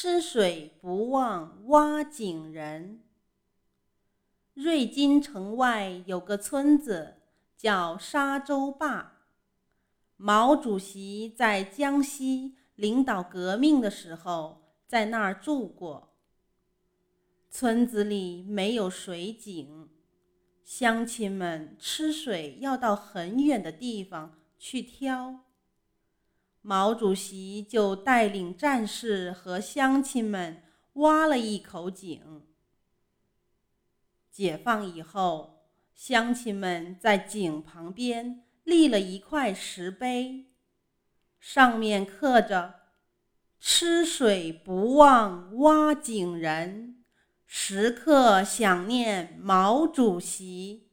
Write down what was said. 吃水不忘挖井人。瑞金城外有个村子叫沙洲坝，毛主席在江西领导革命的时候在那儿住过。村子里没有水井，乡亲们吃水要到很远的地方去挑。毛主席就带领战士和乡亲们挖了一口井。解放以后，乡亲们在井旁边立了一块石碑，上面刻着“吃水不忘挖井人，时刻想念毛主席”。